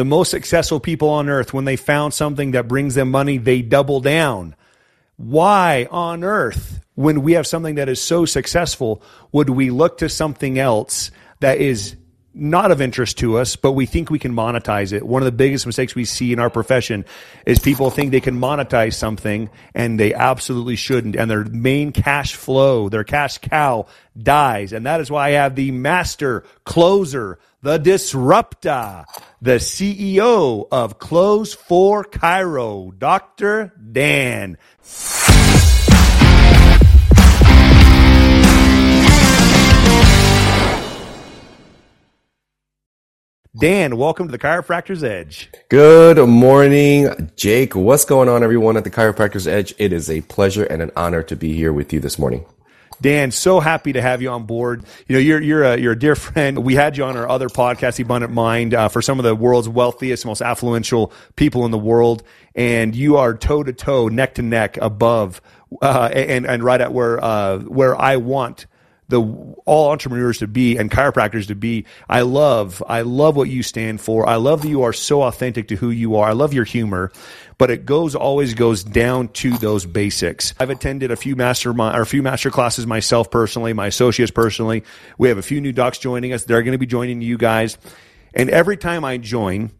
The most successful people on earth, when they found something that brings them money, they double down. Why on earth, when we have something that is so successful, would we look to something else that is not of interest to us, but we think we can monetize it? One of the biggest mistakes we see in our profession is people think they can monetize something, and they absolutely shouldn't. And their main cash flow, their cash cow, dies. And that is why I have the master closer, the disruptor, the CEO of Close 4 Chiro, Dr. Dan. Dan, welcome to the Chiropractor's Edge. Good morning, Jake. What's going on, everyone, at the Chiropractor's Edge? It is a pleasure and an honor to be here with you this morning. Dan, so happy to have you on board. You know, you're a dear friend. We had you on our other podcast, The Abundant Mind, for some of the world's wealthiest, most affluential people in the world, and you are toe to toe, neck to neck, above and right at where I want all entrepreneurs to be and chiropractors to be. I love what you stand for. I love that you are so authentic to who you are. I love your humor, but it always goes down to those basics. I've attended a few master classes myself personally, my associates personally. We have a few new docs joining us. They're going to be joining you guys. And every time I join,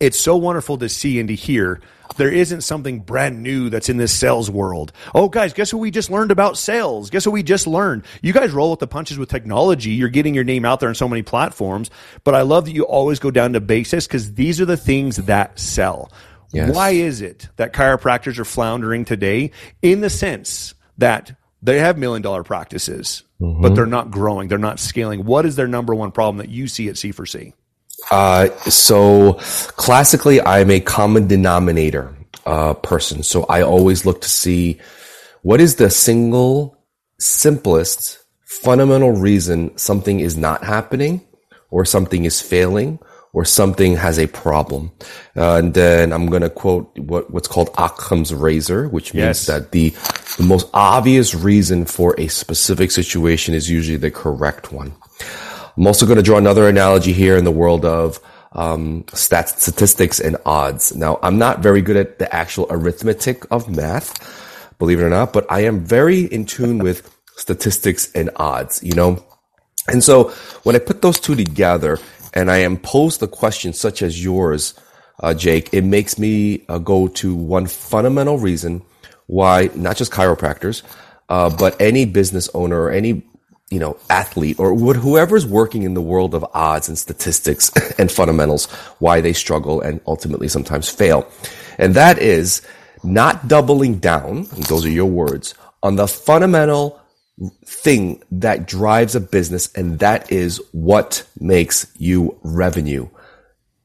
it's so wonderful to see and to hear. There isn't something brand new that's in this sales world. Oh, guys, guess what we just learned about sales? Guess what we just learned? You guys roll with the punches with technology. You're getting your name out there on so many platforms. But I love that you always go down to basics, because these are the things that sell. Yes. Why is it that chiropractors are floundering today, in the sense that they have million-dollar practices, mm-hmm. but they're not growing, they're not scaling? What is their number one problem that you see at C4C? So classically, I'm a common denominator person. So I always look to see what is the single, simplest, fundamental reason something is not happening, or something is failing, or something has a problem. And then I'm going to quote what's called Occam's razor, which means that the most obvious reason for a specific situation is usually the correct one. I'm also going to draw another analogy here in the world of statistics and odds. Now, I'm not very good at the actual arithmetic of math, believe it or not, but I am very in tune with statistics and odds, you know? And so when I put those two together and I am posed a question such as yours, Jake, it makes me go to one fundamental reason why not just chiropractors, but any business owner or any athlete or whoever's working in the world of odds and statistics and fundamentals, why they struggle and ultimately sometimes fail. And that is not doubling down, and those are your words, on the fundamental thing that drives a business, and that is what makes you revenue.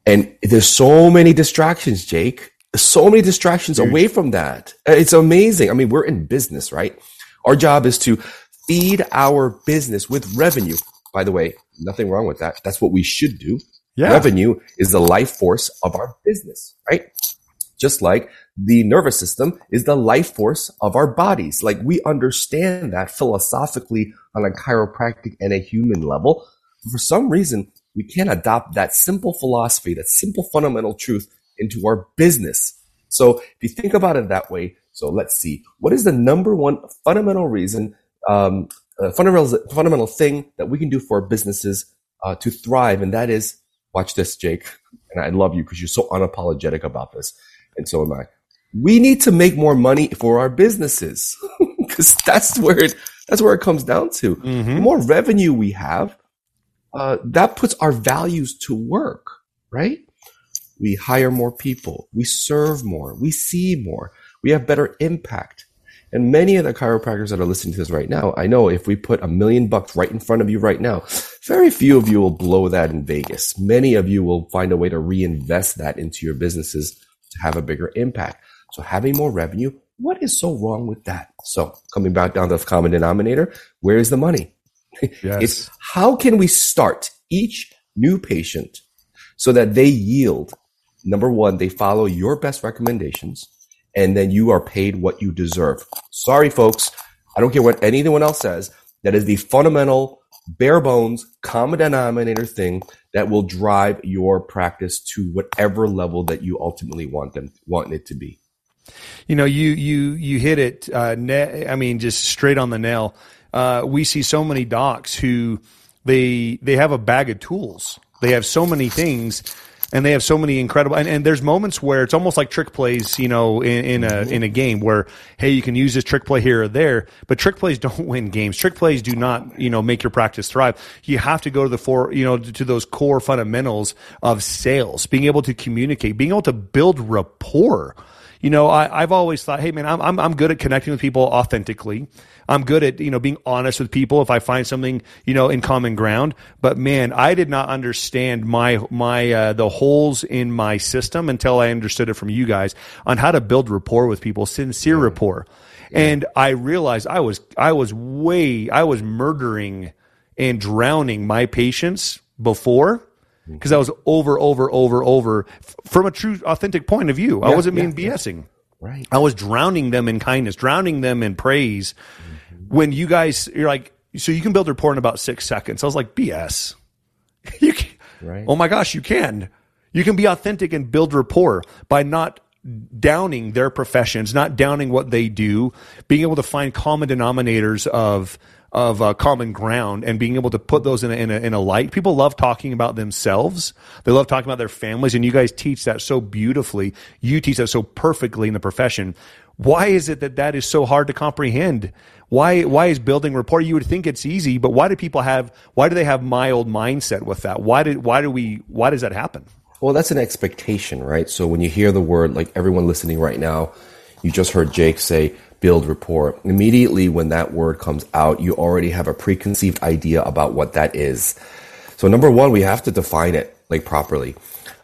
And there's so many distractions, Jake, so many distractions away from that. It's amazing. I mean, we're in business, right? Our job is to feed our business with revenue. By the way, nothing wrong with that. That's what we should do. Yeah. Revenue is the life force of our business, right? Just like the nervous system is the life force of our bodies. Like, we understand that philosophically on a chiropractic and a human level. For some reason, we can't adopt that simple philosophy, that simple fundamental truth into our business. So if you think about it that way, so let's see. What is the number one fundamental reason, fundamental thing that we can do for businesses to thrive? And that is, watch this, Jake, and I love you because you're so unapologetic about this, and so am I. We need to make more money for our businesses, because that's where it comes down to. Mm-hmm. The more revenue we have, that puts our values to work, right? We hire more people, we serve more, we see more, we have better impact. And many of the chiropractors that are listening to this right now, I know if we put $1 million right in front of you right now, very few of you will blow that in Vegas. Many of you will find a way to reinvest that into your businesses to have a bigger impact. So having more revenue, what is so wrong with that? So coming back down to the common denominator, where is the money? Yes. It's how can we start each new patient so that they yield, number one, they follow your best recommendations, and then you are paid what you deserve. Sorry, folks. I don't care what anyone else says. That is the fundamental bare bones, common denominator thing that will drive your practice to whatever level that you ultimately want it to be. You know, you hit it. Just straight on the nail. We see so many docs who they have a bag of tools. They have so many things, and they have so many incredible. And there's moments where it's almost like trick plays, you know, in a game where, hey, you can use this trick play here or there. But trick plays don't win games. Trick plays do not, you know, make your practice thrive. You have to go to to those core fundamentals of sales, being able to communicate, being able to build rapport. You know, I've always thought, hey man, I'm good at connecting with people authentically. I'm good at, you know, being honest with people if I find something, you know, in common ground. But man, I did not understand the holes in my system until I understood it from you guys on how to build rapport with people, sincere rapport. Yeah. And I realized I was murdering and drowning my patients before. Because I was over from a true, authentic point of view. I wasn't BSing. Yeah. Right. I was drowning them in kindness, drowning them in praise. Mm-hmm. When you guys, you're like, so you can build rapport in about 6 seconds. I was like, BS. You can, right. Oh my gosh, you can. You can be authentic and build rapport by not downing their professions, not downing what they do, being able to find common denominators of common ground and being able to put those in a light. People love talking about themselves. They love talking about their families, and you guys teach that so beautifully. You teach that so perfectly in the profession. Why is it that is so hard to comprehend? Why is building rapport? You would think it's easy, but why do they have my old mindset with that? Why does that happen? Well, that's an expectation, right? So when you hear the word, like everyone listening right now, you just heard Jake say, build rapport. Immediately when that word comes out, you already have a preconceived idea about what that is. So number one, we have to define it like properly.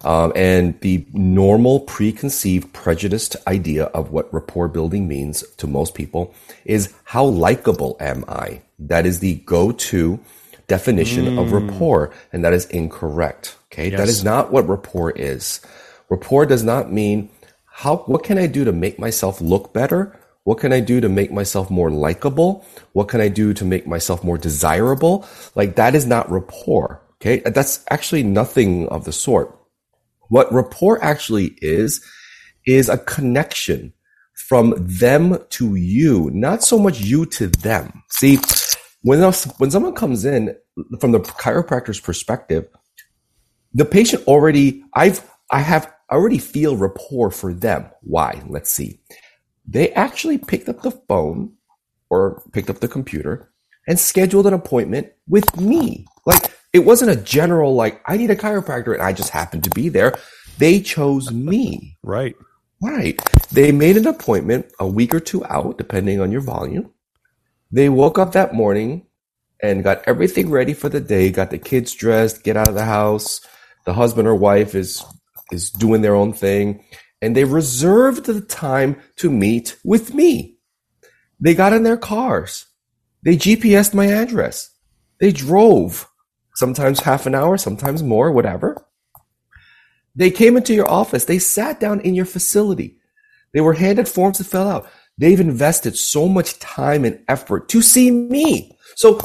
And the normal preconceived prejudiced idea of what rapport building means to most people is, how likable am I? That is the go-to definition of rapport, and that is incorrect. Okay. Yes. That is not what rapport is. Rapport does not mean what can I do to make myself look better? What can I do to make myself more likable? What can I do to make myself more desirable? Like, that is not rapport, okay? That's actually nothing of the sort. What rapport actually is a connection from them to you, not so much you to them. See, when someone comes in from the chiropractor's perspective, the patient already, I already feel rapport for them. Why? Let's see. They actually picked up the phone or picked up the computer and scheduled an appointment with me. Like, it wasn't a general, like, I need a chiropractor and I just happened to be there. They chose me. Right. Right. They made an appointment a week or two out, depending on your volume. They woke up that morning and got everything ready for the day, got the kids dressed, get out of the house. The husband or wife is doing their own thing. And they reserved the time to meet with me. They got in their cars. They GPSed my address. They drove, sometimes half an hour, sometimes more, whatever. They came into your office. They sat down in your facility. They were handed forms that fell out. They've invested so much time and effort to see me. So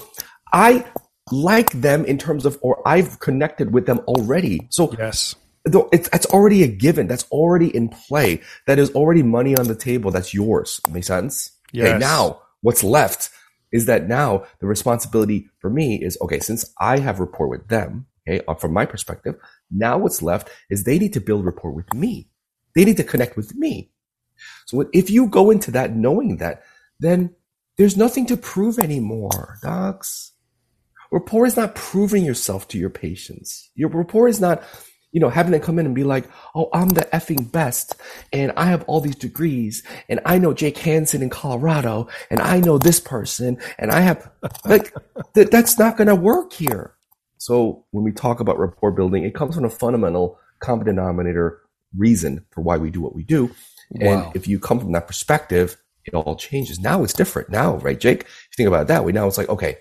I like them in terms of, or I've connected with them already. So yes. It's already a given. That's already in play. That is already money on the table. That's yours. Make sense? Yes. And now what's left is that now the responsibility for me is, okay, since I have rapport with them, okay, from my perspective, now what's left is they need to build rapport with me. They need to connect with me. So if you go into that knowing that, then there's nothing to prove anymore, docs. Rapport is not proving yourself to your patients. Your rapport is not... You know, having to come in and be like, oh, I'm the effing best, and I have all these degrees, and I know Jake Hansen in Colorado, and I know this person, and I have, like, that's not going to work here. So when we talk about rapport building, it comes from a fundamental common denominator reason for why we do what we do. Wow. And if you come from that perspective, it all changes. Now it's different. Now, right, Jake? If you think about it that way, now it's like, okay,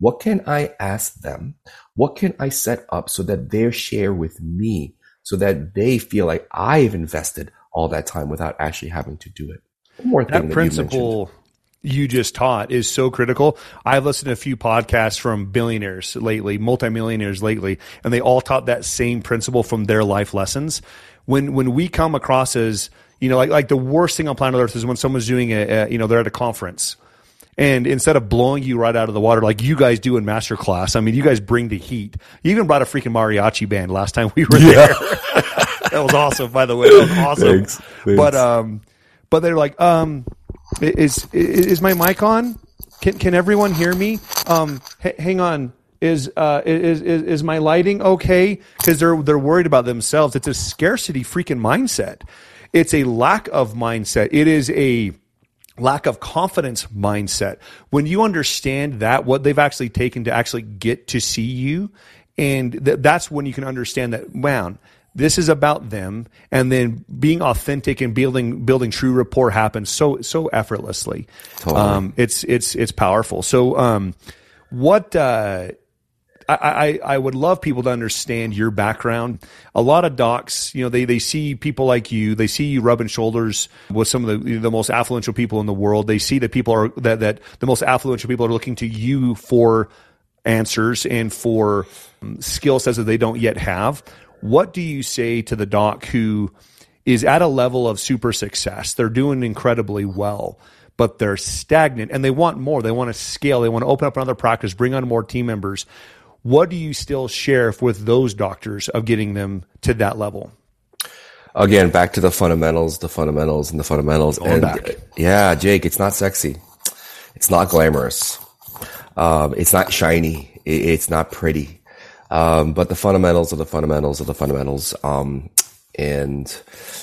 what can I ask them? What can I set up so that they share with me, so that they feel like I've invested all that time without actually having to do it? One more thing that you mentioned. you just taught is so critical. I've listened to a few podcasts from billionaires lately, multimillionaires lately, and they all taught that same principle from their life lessons. When we come across as, you know, like the worst thing on planet Earth is when someone's doing a you know, they're at a conference. And instead of blowing you right out of the water like you guys do in Masterclass, I mean, you guys bring the heat. You even brought a freaking mariachi band last time we were there. That was awesome, by the way. That was awesome. Thanks. But they're like, is my mic on? Can everyone hear me? Hang on. Is my lighting okay? Because they're worried about themselves. It's a scarcity freaking mindset. It's a lack of mindset. It is a lack of confidence mindset. When you understand that, what they've actually taken to actually get to see you, and that's when you can understand that, wow, this is about them, and then being authentic and building true rapport happens so effortlessly. Totally. It's powerful. So I would love people to understand your background. A lot of docs, you know, they see people like you. They see you rubbing shoulders with some of the most affluential people in the world. They see that people are that the most affluential people are looking to you for answers and for skill sets that they don't yet have. What do you say to the doc who is at a level of super success? They're doing incredibly well, but they're stagnant and they want more. They want to scale. They want to open up another practice, bring on more team members. What do you still share with those doctors of getting them to that level? Again, back to the fundamentals. Going back. Yeah, Jake, it's not sexy. It's not glamorous. It's not shiny. It's not pretty. But the fundamentals are the fundamentals are the fundamentals. And,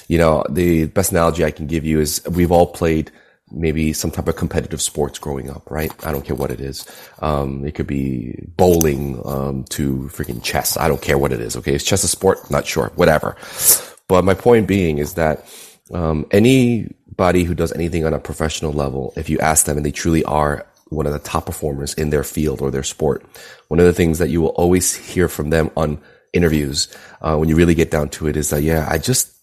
you know, the best analogy I can give you is we've all played maybe some type of competitive sports growing up, right? I don't care what it is. It could be bowling, to freaking chess. I don't care what it is. Okay. Is chess a sport? Not sure. Whatever. But my point being is that, anybody who does anything on a professional level, if you ask them and they truly are one of the top performers in their field or their sport, one of the things that you will always hear from them on interviews, when you really get down to it is that, yeah, I just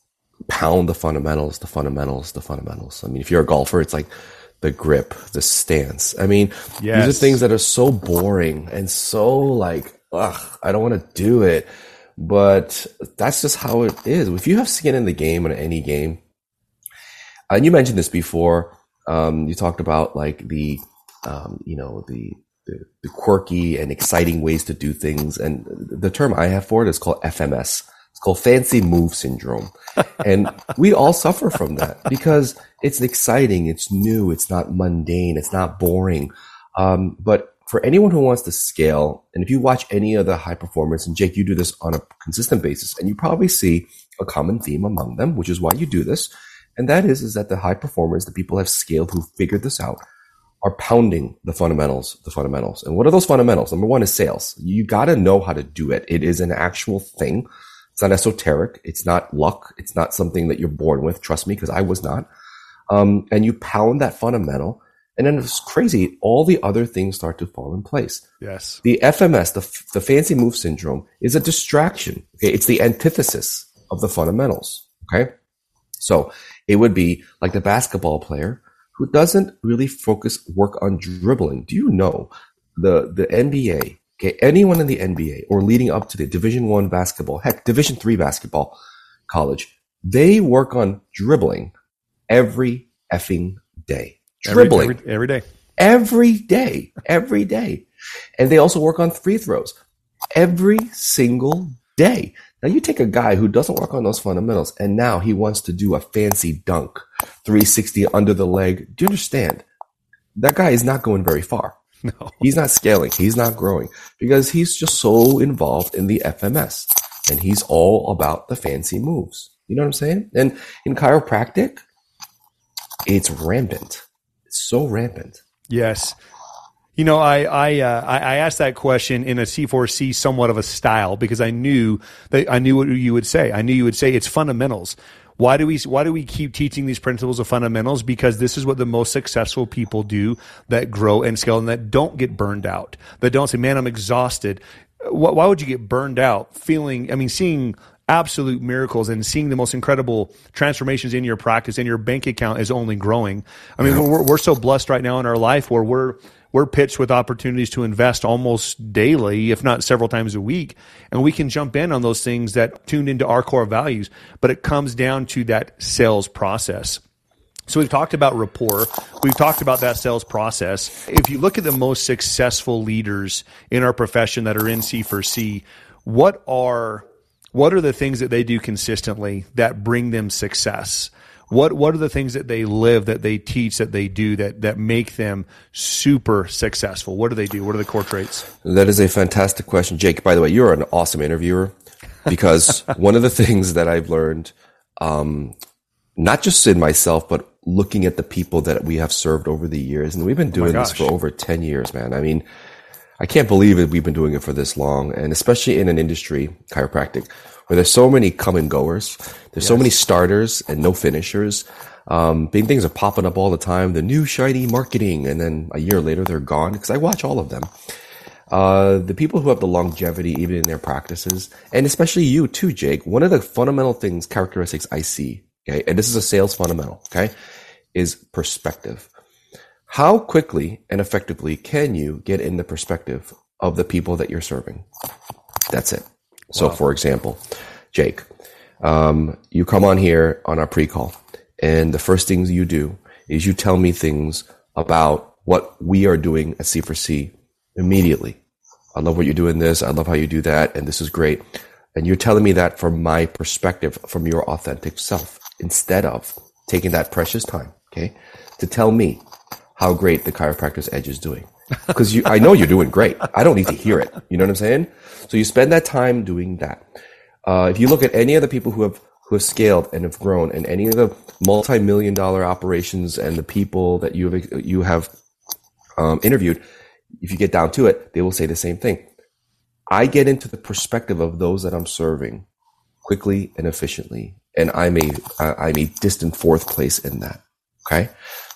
pound the fundamentals. I mean, if you're a golfer, it's like the grip, the stance. I mean, yes. These are things that are so boring and so like, ugh, I don't want to do it. But that's just how it is. If you have skin in the game in any game, and you mentioned this before, you talked about like the quirky and exciting ways to do things. And the term I have for it is called FMS. It's called fancy move syndrome. And we all suffer from that because it's exciting. It's new. It's not mundane. It's not boring. But for anyone who wants to scale, and if you watch any of the high performers, and Jake, you do this on a consistent basis, and you probably see a common theme among them, which is why you do this. And that is that the high performers, the people have scaled who figured this out, are pounding the fundamentals. And what are those fundamentals? Number one is sales. You got to know how to do it. It is an actual thing. It's not esoteric. It's not luck. It's not something that you're born with. Trust me, because I was not. And you pound that fundamental. And then it's crazy. All the other things start to fall in place. Yes. The FMS, the fancy move syndrome, is a distraction. It's the antithesis of the fundamentals. Okay. So it would be like the basketball player who doesn't really work on dribbling. Do you know the NBA? Okay, anyone in the NBA or leading up to the Division I basketball, heck, Division III basketball college, they work on dribbling every effing day. Dribbling. Every day. Every day. And they also work on free throws every single day. Now, you take a guy who doesn't work on those fundamentals, and now he wants to do a fancy dunk, 360 under the leg. Do you understand? That guy is not going very far. No. He's not scaling. He's not growing because he's just so involved in the FMS and he's all about the fancy moves. You know what I'm saying? And in chiropractic, it's rampant. It's so rampant. Yes. You know, I asked that question in a C4C somewhat of a style because I knew what you would say. I knew you would say it's fundamentals. Why do we keep teaching these principles of fundamentals? Because this is what the most successful people do that grow and scale and that don't get burned out, that don't say, man, I'm exhausted. Why would you get burned out seeing absolute miracles and seeing the most incredible transformations in your practice, and your bank account is only growing. I mean, we're so blessed right now in our life where we're pitched with opportunities to invest almost daily, if not several times a week. And we can jump in on those things that tune into our core values, but it comes down to that sales process. So we've talked about rapport. We've talked about that sales process. If you look at the most successful leaders in our profession that are in C4C, what are the things that they do consistently that bring them success? What are the things that they live, that they teach, that they do, that make them super successful? What do they do? What are the core traits? That is a fantastic question, Jake. By the way, you're an awesome interviewer, because one of the things that I've learned, not just in myself, but looking at the people that we have served over the years, and we've been doing this for over 10 years, man. I mean, I can't believe that we've been doing it for this long, and especially in an industry, chiropractic, where there's so many come and goers, there's so many starters and no finishers. Things are popping up all the time, the new shiny marketing, and then a year later they're gone, because I watch all of them. The people who have the longevity even in their practices, and especially you too, Jake, one of the fundamental characteristics I see, okay, and this is a sales fundamental, okay, is perspective. How quickly and effectively can you get in the perspective of the people that you're serving? That's it. So, for example, Jake, you come on here on our pre-call, and the first things you do is you tell me things about what we are doing at C4C immediately. I love what you're doing this. I love how you do that. And this is great. And you're telling me that from my perspective, from your authentic self, instead of taking that precious time, okay, to tell me how great the Chiropractor's Edge is doing. Because I know you're doing great. I don't need to hear it. You know what I'm saying? So you spend that time doing that. If you look at any of the people who have scaled and have grown, and any of the multi-million-dollar operations and the people that you have interviewed, if you get down to it, they will say the same thing. I get into the perspective of those that I'm serving quickly and efficiently, and I'm a distant fourth place in that. Okay,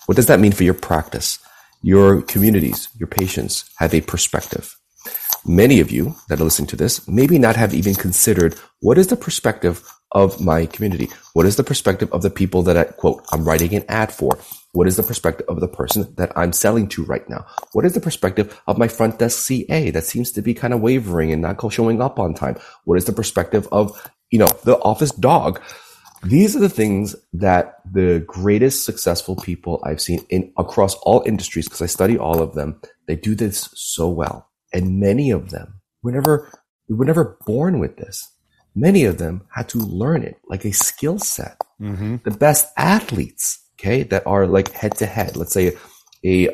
what does that mean for your practice? Your communities, your patients have a perspective. Many of you that are listening to this maybe not have even considered, what is the perspective of my community? What is the perspective of the people that I, quote, I'm writing an ad for? What is the perspective of the person that I'm selling to right now? What is the perspective of my front desk CA that seems to be kind of wavering and not showing up on time? What is the perspective of, the office dog? These are the things that the greatest successful people I've seen across all industries, because I study all of them, they do this so well. And many of them were never born with this. Many of them had to learn it like a skill set. Mm-hmm. The best athletes, okay, that are like head to head, let's say a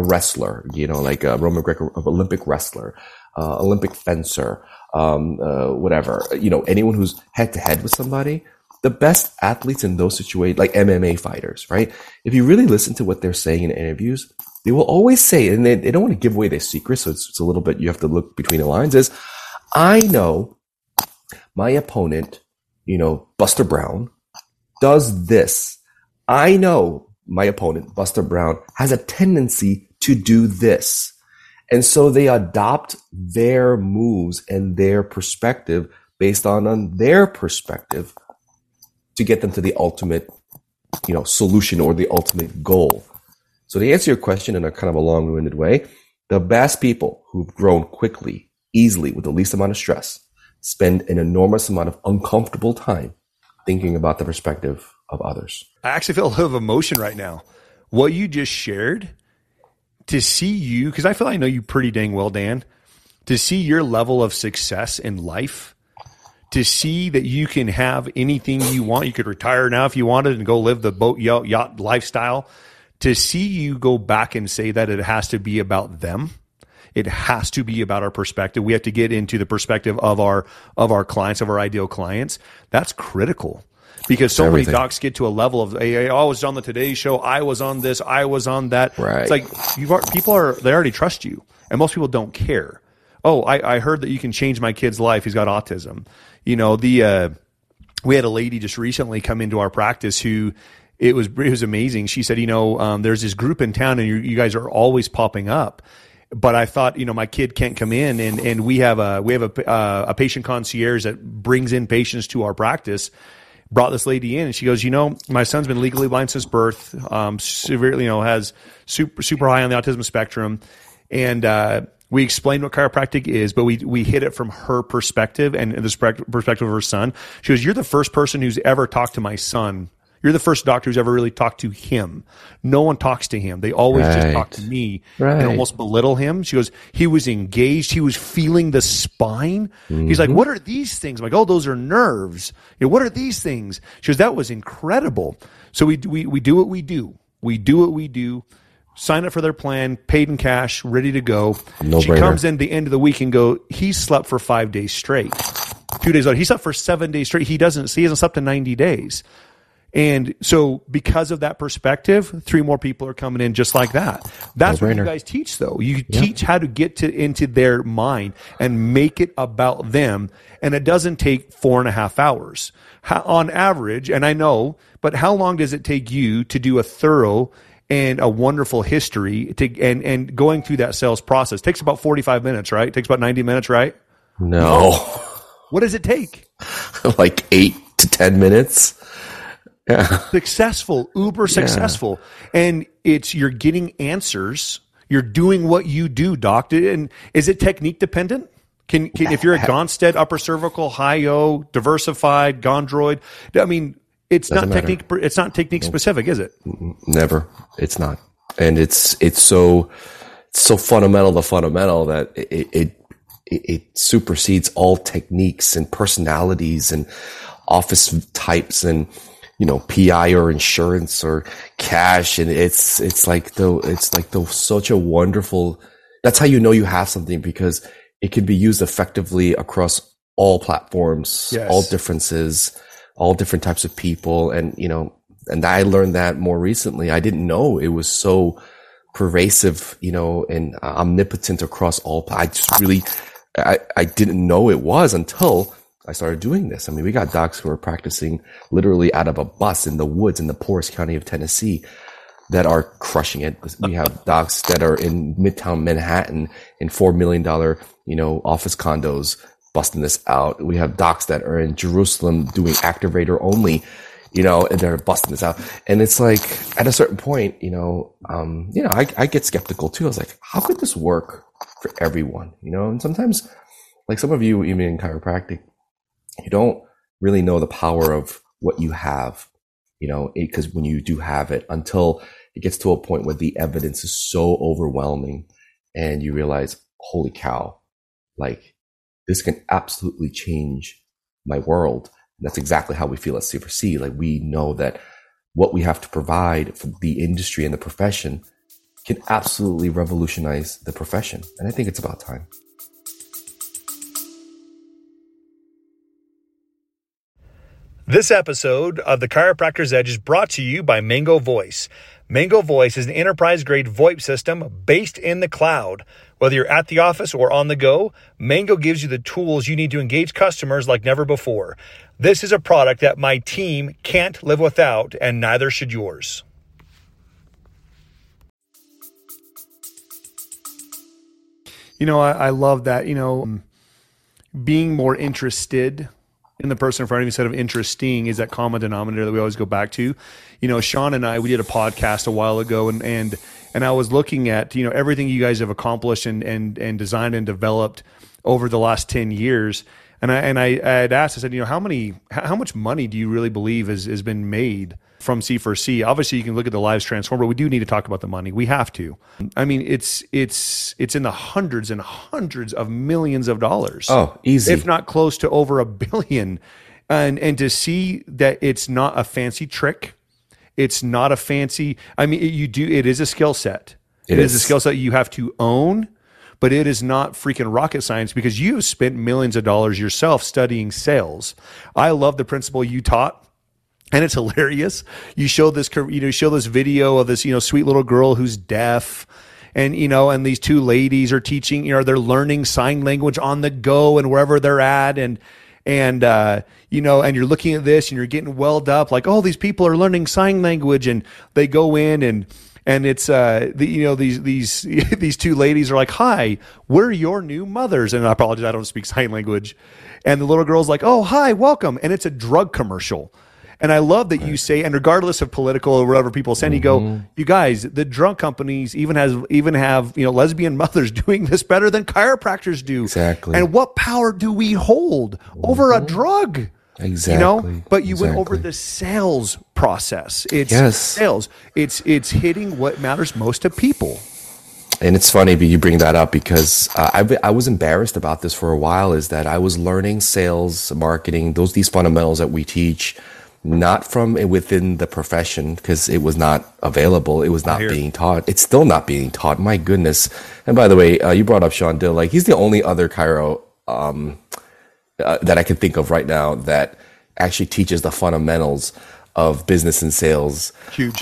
wrestler, like a Roman Greco, Olympic wrestler, Olympic fencer, whatever, anyone who's head to head with somebody, the best athletes in those situations, like MMA fighters, right? If you really listen to what they're saying in interviews, they will always say, and they don't want to give away their secrets, so it's a little bit, you have to look between the lines, is, I know my opponent, Buster Brown, does this. I know my opponent, Buster Brown, has a tendency to do this. And so they adopt their moves and their perspective based on their perspective to get them to the ultimate, solution or the ultimate goal. So to answer your question in a kind of a long-winded way, the best people who've grown quickly, easily, with the least amount of stress, spend an enormous amount of uncomfortable time thinking about the perspective of others. I actually feel a little of emotion right now. What you just shared, to see you, because I feel I know you pretty dang well, Dan, to see your level of success in life, to see that you can have anything you want. You could retire now if you wanted and go live the boat, yacht lifestyle. To see you go back and say that it has to be about them. It has to be about our perspective. We have to get into the perspective of our clients, of our ideal clients. That's critical. Because so many docs get to a level of, hey, I was on the Today Show, I was on this, I was on that. Right. It's like, they already trust you. And most people don't care. Oh, I heard that you can change my kid's life. He's got autism. We had a lady just recently come into our practice who, it was amazing. She said, there's this group in town and you guys are always popping up. But I thought, you know, my kid can't come in, and we have a patient concierge that brings in patients to our practice. Brought this lady in, and she goes, you know, my son's been legally blind since birth, severely, you know, has super high on the autism spectrum, and we explained what chiropractic is, but we hit it from her perspective and the perspective of her son. She goes, you're the first person who's ever talked to my son. You're the first doctor who's ever really talked to him. No one talks to him. They always just talk to me and almost belittle him. She goes, he was engaged. He was feeling the spine. Mm-hmm. He's like, what are these things? I'm like, oh, those are nerves. You know, what are these things? She goes, that was incredible. So we do what we do. We do what we do. Sign up for their plan, paid in cash, ready to go. No she brainer. Comes in the end of the week and go, he slept for 5 days straight. 2 days later, he slept for 7 days straight. He hasn't slept in 90 days. And so because of that perspective, 3 more people are coming in just like that. That's what you guys teach, though. You teach how to get into their mind and make it about them. And it doesn't take 4.5 hours on average. And I know, but how long does it take you to do a thorough and a wonderful history and going through that sales process? It takes about 45 minutes, right? It takes about 90 minutes, right? No. What does it take? Like 8 to 10 minutes. Yeah. Successful, uber successful. And you're getting answers. You're doing what you do, doc. And is it technique dependent? Can if you're a Gonstead, upper cervical, high O, diversified, Gondroid, I mean, it's doesn't not matter. Technique. It's not technique specific, is it? Never. It's not. And it's so fundamental to fundamental that it supersedes all techniques and personalities and office types and, you know, PI or insurance or cash. And it's like such a wonderful, that's how you know you have something, because it can be used effectively across all platforms, all differences, all different types of people. And, you know, and I learned that more recently. I didn't know it was so pervasive, you know, and omnipotent across all. I just really, I didn't know it was until I started doing this. I mean, we got docs who are practicing literally out of a bus in the woods in the poorest county of Tennessee that are crushing it. We have docs that are in Midtown Manhattan in $4 million, you know, office condos busting this out. We have docs that are in Jerusalem doing activator only, you know, and they're busting this out. And it's like, at a certain point, you know, I get skeptical too. I was like, how could this work for everyone? You know, and sometimes, like some of you, even in chiropractic, you don't really know the power of what you have, you know, because when you do have it, until it gets to a point where the evidence is so overwhelming and you realize, holy cow, like this can absolutely change my world. And that's exactly how we feel at C4C. Like, we know that what we have to provide for the industry and the profession can absolutely revolutionize the profession. And I think it's about time. This episode of The Chiropractor's Edge is brought to you by Mango Voice. Mango Voice is an enterprise-grade VoIP system based in the cloud. Whether you're at the office or on the go, Mango gives you the tools you need to engage customers like never before. This is a product that my team can't live without, and neither should yours. You know, I love that, you know, being more interested in the person in front of you instead of interesting is that common denominator that we always go back to. You know, Sean and I, we did a podcast a while ago, and I was looking at, you know, everything you guys have accomplished and designed and developed over the last 10 years. And I had asked, I said, you know, how much money do you really believe has been made from C4C? Obviously you can look at the lives transformed, but we do need to talk about the money. We have to. I mean, it's in the hundreds and hundreds of millions of dollars. Oh, easy. If not close to over $1 billion. And to see that it's not a fancy trick. It's not a fancy, I mean, it is a skill set. It is a skill set you have to own. But it is not freaking rocket science, because you've spent millions of dollars yourself studying sales. I love the principle you taught, and it's hilarious. You show this, you know, show this video of this, you know, sweet little girl who's deaf, and, you know, and these two ladies are teaching, you know, they're learning sign language on the go and wherever they're at, and you know, and you're looking at this and you're getting welled up like, oh, these people are learning sign language, and they go in and And it's these two ladies are like, "Hi, we're your new mothers." And I apologize, I don't speak sign language. And the little girl's like, "Oh, hi, welcome." And it's a drug commercial. And I love that you say, and regardless of political or whatever people send, you go, "You guys, the drug companies even have lesbian mothers doing this better than chiropractors do." Exactly. And what power do we hold over a drug? Exactly. But you went over the sales process. It's sales. It's hitting what matters most to people. And it's funny, but you bring that up because I was embarrassed about this for a while. Is that I was learning sales, marketing, these fundamentals that we teach, not from within the profession because it was not available. It was not being taught. It's still not being taught. My goodness. And by the way, you brought up Sean Dill. He's the only other chiro that I can think of right now that actually teaches the fundamentals of business and sales. Huge.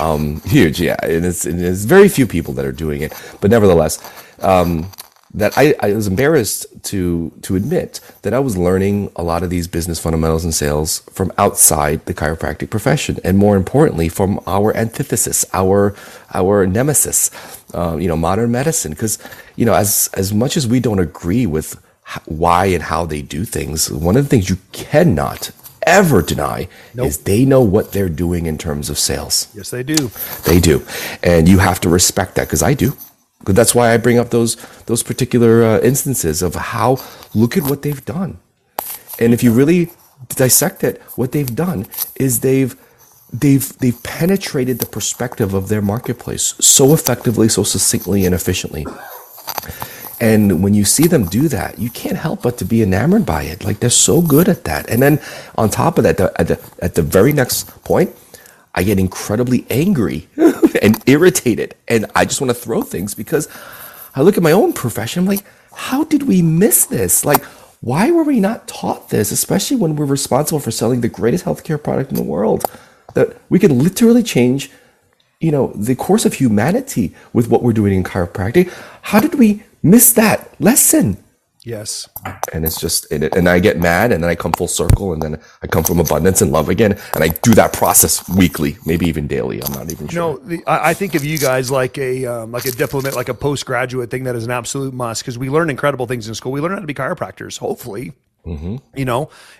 Huge, yeah. And it's very few people that are doing it. But nevertheless, that I was embarrassed to admit that I was learning a lot of these business fundamentals and sales from outside the chiropractic profession. And more importantly, from our antithesis, our nemesis, modern medicine. Because, as much as we don't agree with why and how they do things, one of the things you cannot ever deny is they know what they're doing in terms of sales. Yes, they do. They do. And you have to respect that, because I do. Because that's why I bring up those particular instances of how, look at what they've done. And if you really dissect it, what they've done is they've penetrated the perspective of their marketplace so effectively, so succinctly, and efficiently. And when you see them do that, you can't help but to be enamored by it. They're so good at that. And then on top of that, at the very next point, I get incredibly angry and irritated. And I just want to throw things because I look at my own profession. I'm like, how did we miss this? Why were we not taught this, especially when we're responsible for selling the greatest healthcare product in the world? That we can literally change, the course of humanity with what we're doing in chiropractic. How did we miss that lesson? Yes. And it's just, and I get mad, and then I come full circle, and then I come from abundance and love again, and I do that process weekly, maybe even daily. I'm not even sure. I think of you guys like a diplomat, like a postgraduate thing that is an absolute must, because we learn incredible things in school. We learn how to be chiropractors, hopefully. Mm-hmm.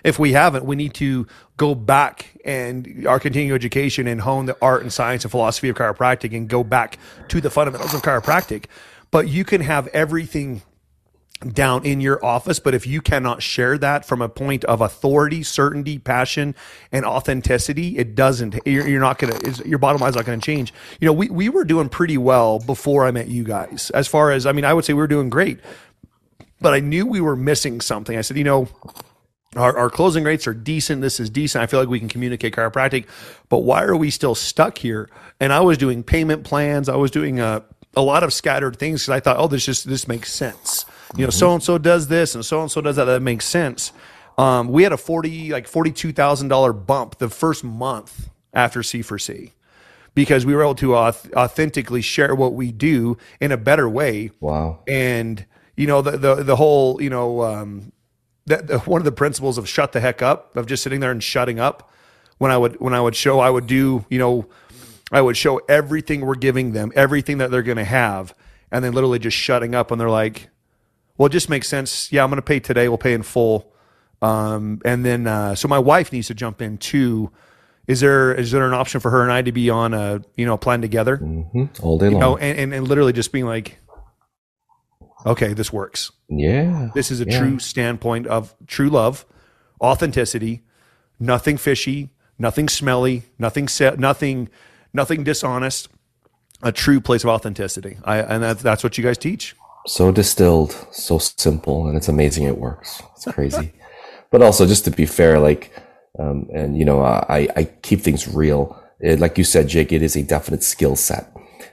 If we haven't, we need to go back and our continuing education and hone the art and science and philosophy of chiropractic and go back to the fundamentals of chiropractic. But you can have everything down in your office, but if you cannot share that from a point of authority, certainty, passion, and authenticity, it doesn't. You're not gonna. Your bottom line is not gonna change. We were doing pretty well before I met you guys. As far as I would say we were doing great, but I knew we were missing something. I said, Our closing rates are decent. This is decent. I feel like we can communicate chiropractic, but why are we still stuck here? And I was doing payment plans. I was doing a lot of scattered things because I thought, this makes sense. So-and-so does this and so-and-so does that. That makes sense. We had a $42,000 bump the first month after C4C because we were able to authentically share what we do in a better way. Wow. And, the whole, one of the principles of shut the heck up, of just sitting there and shutting up. When I would show everything we're giving them, everything that they're going to have, and then literally just shutting up when they're like, well, it just makes sense. Yeah, I'm going to pay today. We'll pay in full. So my wife needs to jump in too. Is there an option for her and I to be on a, plan together? Mm-hmm. All day long. And literally just being like, okay, this works. Yeah. This is a true standpoint of true love, authenticity, nothing fishy, nothing smelly, nothing dishonest, a true place of authenticity. And that's what you guys teach. So distilled, so simple, and it's amazing it works. It's crazy. But also, just to be fair, I keep things real. Like you said, Jake, it is a definite skill set.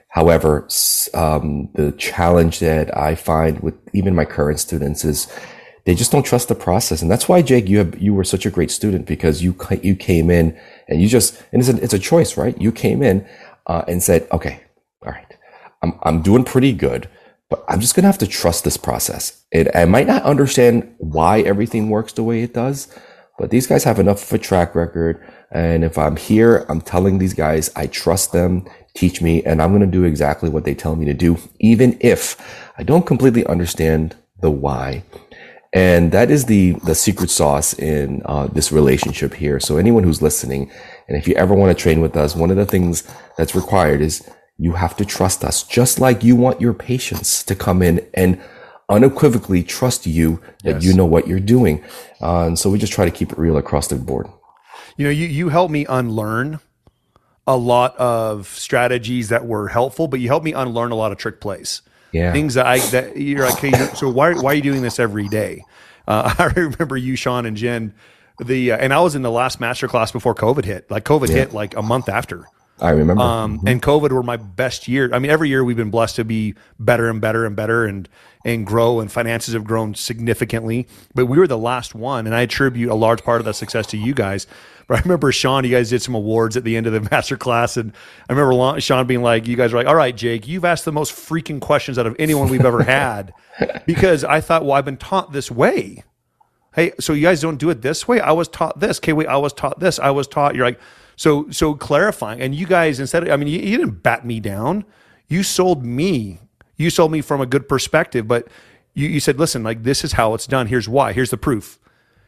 However, the challenge that I find with even my current students is they just don't trust the process. And that's why, Jake, you were such a great student, because you came in and you just, and it's a choice, right? You came in and said, okay, all right, I'm doing pretty good. I'm just going to have to trust this process. I might not understand why everything works the way it does, but these guys have enough of a track record, And if I'm here, I'm telling these guys, I trust them, teach me, and I'm going to do exactly what they tell me to do, even if I don't completely understand the why. And that is the secret sauce in this relationship here. So anyone who's listening, and if you ever want to train with us, one of the things that's required is you have to trust us, just like you want your patients to come in and unequivocally trust you that you know what you're doing. And so we just try to keep it real across the board. You know, you helped me unlearn a lot of strategies that were helpful, but you helped me unlearn a lot of trick plays. Yeah. Things that you're like, hey, so why are you doing this every day? I remember you, Sean, and Jen, and I was in the last masterclass before COVID hit. Like COVID hit like a month after. I remember. And COVID were my best year. I mean, every year we've been blessed to be better and better and better and grow, and finances have grown significantly. But we were the last one, and I attribute a large part of that success to you guys. But I remember, Sean, you guys did some awards at the end of the masterclass, and I remember Sean being like, you guys were like, all right, Jake, you've asked the most freaking questions out of anyone we've ever had, because I thought, well, I've been taught this way. Hey, so you guys don't do it this way? I was taught this. Okay, wait, I was taught this. I was taught, you're like, so clarifying. And you guys, instead of, I mean, you didn't bat me down. You sold me from a good perspective, but you said, listen, like, this is how it's done. Here's why. Here's the proof.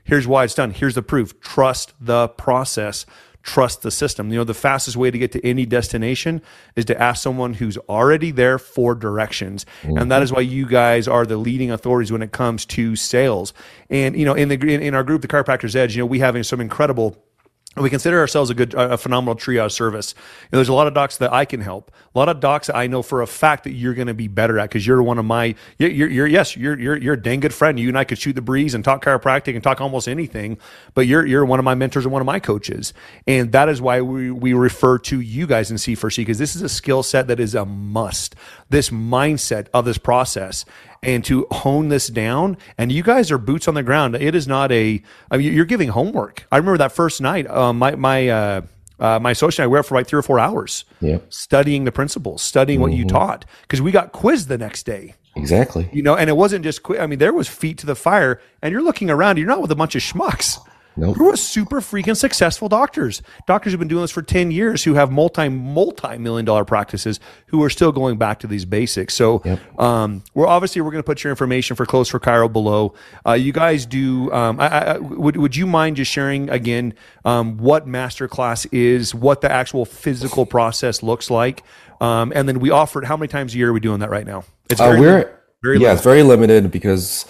Here's why it's done. Here's the proof. Trust the process. Trust the system. You know, the fastest way to get to any destination is to ask someone who's already there for directions. Mm-hmm. And that is why you guys are the leading authorities when it comes to sales. And, you know, in our group, The Chiropractors' Edge, you know, we have some incredible, we consider ourselves a phenomenal triage service. You know, there's a lot of docs that I can help. A lot of docs that I know for a fact that you're going to be better at, because you're one of my, you're a dang good friend. You and I could shoot the breeze and talk chiropractic and talk almost anything, but you're one of my mentors and one of my coaches. And that is why we refer to you guys in C4C, because this is a skill set that is a must. This mindset of this process, and to hone this down. And you guys are boots on the ground. It is not I mean, you're giving homework. I remember that first night, my associate and I were up for like 3 or 4 hours studying the principles, studying what you taught, because we got quizzed the next day. Exactly. You know, and it wasn't just quiz. I mean, there was feet to the fire, and you're looking around. You're not with a bunch of schmucks. Nope. There were super freaking successful doctors. Doctors who've been doing this for 10 years, who have multi-million-dollar practices, who are still going back to these basics. So we're going to put your information for Close 4 Chiro below. You guys do, would you mind just sharing again what masterclass is, what the actual physical process looks like? And then we offer it, how many times a year are we doing that right now? It's very limited. It's very limited, because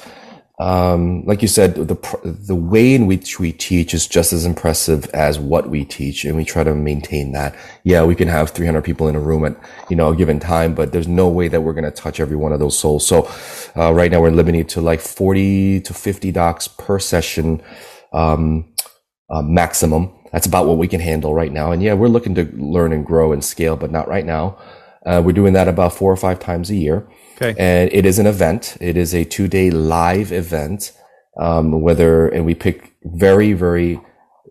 like you said, the way in which we teach is just as impressive as what we teach, and we try to maintain that. Yeah, we can have 300 people in a room at, you know, a given time, but there's no way that we're going to touch every one of those souls. So, right now we're limited to like 40 to 50 docs per session, maximum. That's about what we can handle right now. And yeah, we're looking to learn and grow and scale, but not right now. We're doing that about 4 or 5 times a year. Okay. And it is an event. It is a 2-day live event. And we pick very, very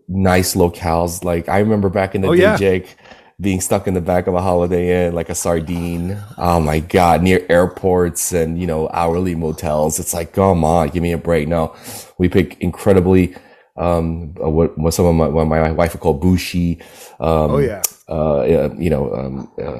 nice locales. Like, I remember back in the day, Jake, being stuck in the back of a Holiday Inn, like a sardine. Oh my God, near airports and, you know, hourly motels. It's like, come on, give me a break. No, we pick incredibly, what some of my wife would call bougie,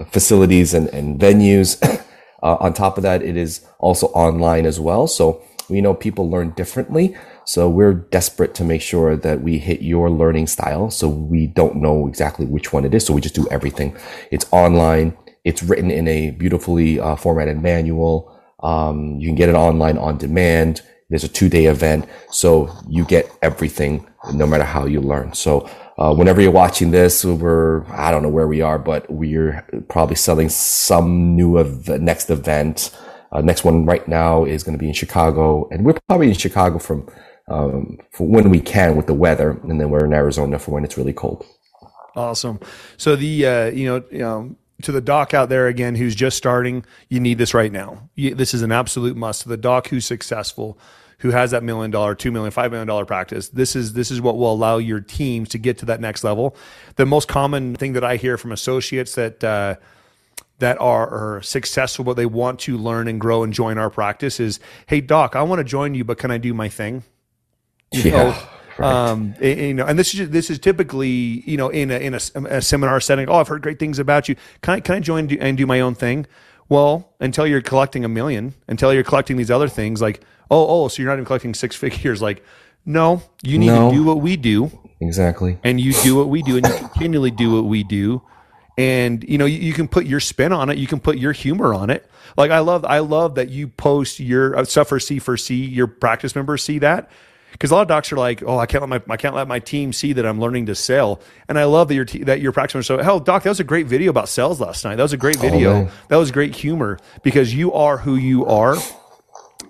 facilities and venues. On top of that, it is also online as well. So we know people learn differently. So we're desperate to make sure that we hit your learning style. So we don't know exactly which one it is. So we just do everything. It's online. It's written in a beautifully formatted manual. You can get it online on demand. There's a 2-day event. So you get everything, no matter how you learn. So whenever you're watching this, I don't know where we are, but we're probably selling some new next event. Next one right now is going to be in Chicago, and we're probably in Chicago for when we can with the weather, and then we're in Arizona for when it's really cold. Awesome. So to the doc out there again who's just starting, you need this right now. This is an absolute must. To the doc who's successful, who has that $1 million, $2 million, $5 million practice, this is what will allow your teams to get to that next level. The most common thing that I hear from associates that are successful, but they want to learn and grow and join our practice is, hey doc, I want to join you, but can I do my thing? You know, Right. And this is typically, in a seminar setting. Oh, I've heard great things about you. Can I join and do my own thing? Well, until you're collecting $1 million, until you're collecting these other things, like so you're not even collecting 6 figures. Like, no, you need to do what we do. Exactly. And you do what we do, and you continually do what we do. And you can put your spin on it. You can put your humor on it. Like I love that you post your stuff for C. Your practice members see that, because a lot of docs are like, oh, I can't let my team see that I'm learning to sell. And I love that your practice members. So hell, doc, that was a great video about sales last night. That was a great video. That was great humor, because you are who you are.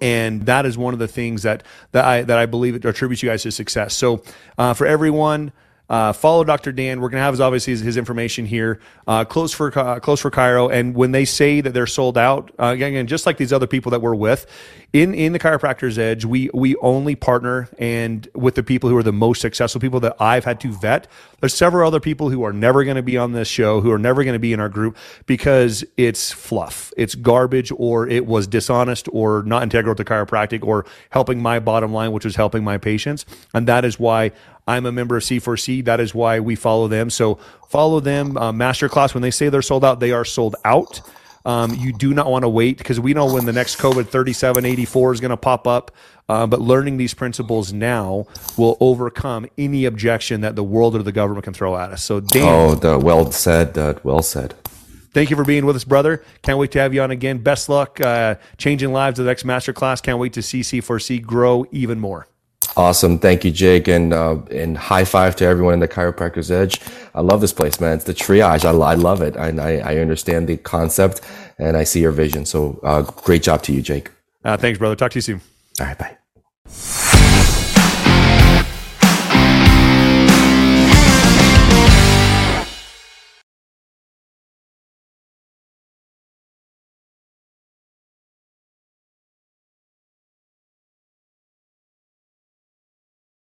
And that is one of the things that I believe attributes you guys to success. So for everyone. Follow Dr. Dan. We're going to have his information here. Close 4 Chiro. And when they say that they're sold out, again, just like these other people that we're with, in the Chiropractor's Edge, we only partner and with the people who are the most successful people that I've had to vet. There's several other people who are never going to be on this show, who are never going to be in our group, because it's fluff, it's garbage, or it was dishonest, or not integral to chiropractic, or helping my bottom line, which was helping my patients. And that is why I'm a member of C4C. That is why we follow them. So follow them. Masterclass, when they say they're sold out, they are sold out. You do not want to wait, because we know when the next COVID 3784 is going to pop up. But learning these principles now will overcome any objection that the world or the government can throw at us. So, Dan. Well said. Thank you for being with us, brother. Can't wait to have you on again. Best luck changing lives at the next Masterclass. Can't wait to see C4C grow even more. Awesome. Thank you, Jake. And high five to everyone in the Chiropractor's Edge. I love this place, man. It's the triage. I love it. And I understand the concept, and I see your vision. So great job to you, Jake. Thanks, brother. Talk to you soon. All right. Bye.